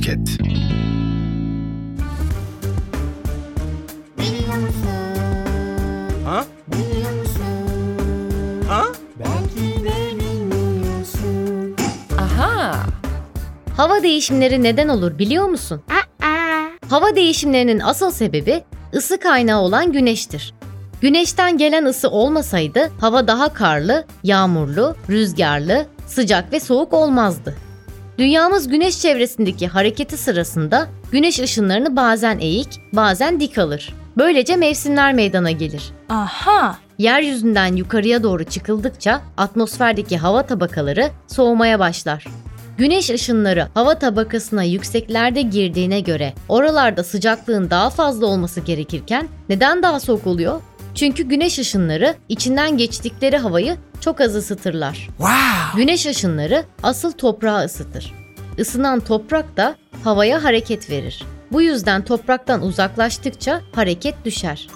Podcast. Biliyor musun? Ha? Biliyor musun? Ha? Belki de bilmiyorsun. Aha! Hava değişimleri neden olur biliyor musun? Hava değişimlerinin asıl sebebi ısı kaynağı olan güneştir. Güneşten gelen ısı olmasaydı hava daha karlı, yağmurlu, rüzgarlı, sıcak ve soğuk olmazdı. Dünyamız güneş çevresindeki hareketi sırasında güneş ışınlarını bazen eğik, bazen dik alır. Böylece mevsimler meydana gelir. Aha! Yeryüzünden yukarıya doğru çıkıldıkça atmosferdeki hava tabakaları soğumaya başlar. Güneş ışınları hava tabakasına yükseklerde girdiğine göre oralarda sıcaklığın daha fazla olması gerekirken neden daha soğuk oluyor? Çünkü güneş ışınları içinden geçtikleri havayı çok az ısıtırlar. Wow. Güneş ışınları asıl toprağı ısıtır. Isınan toprak da havaya hareket verir. Bu yüzden topraktan uzaklaştıkça hareket düşer.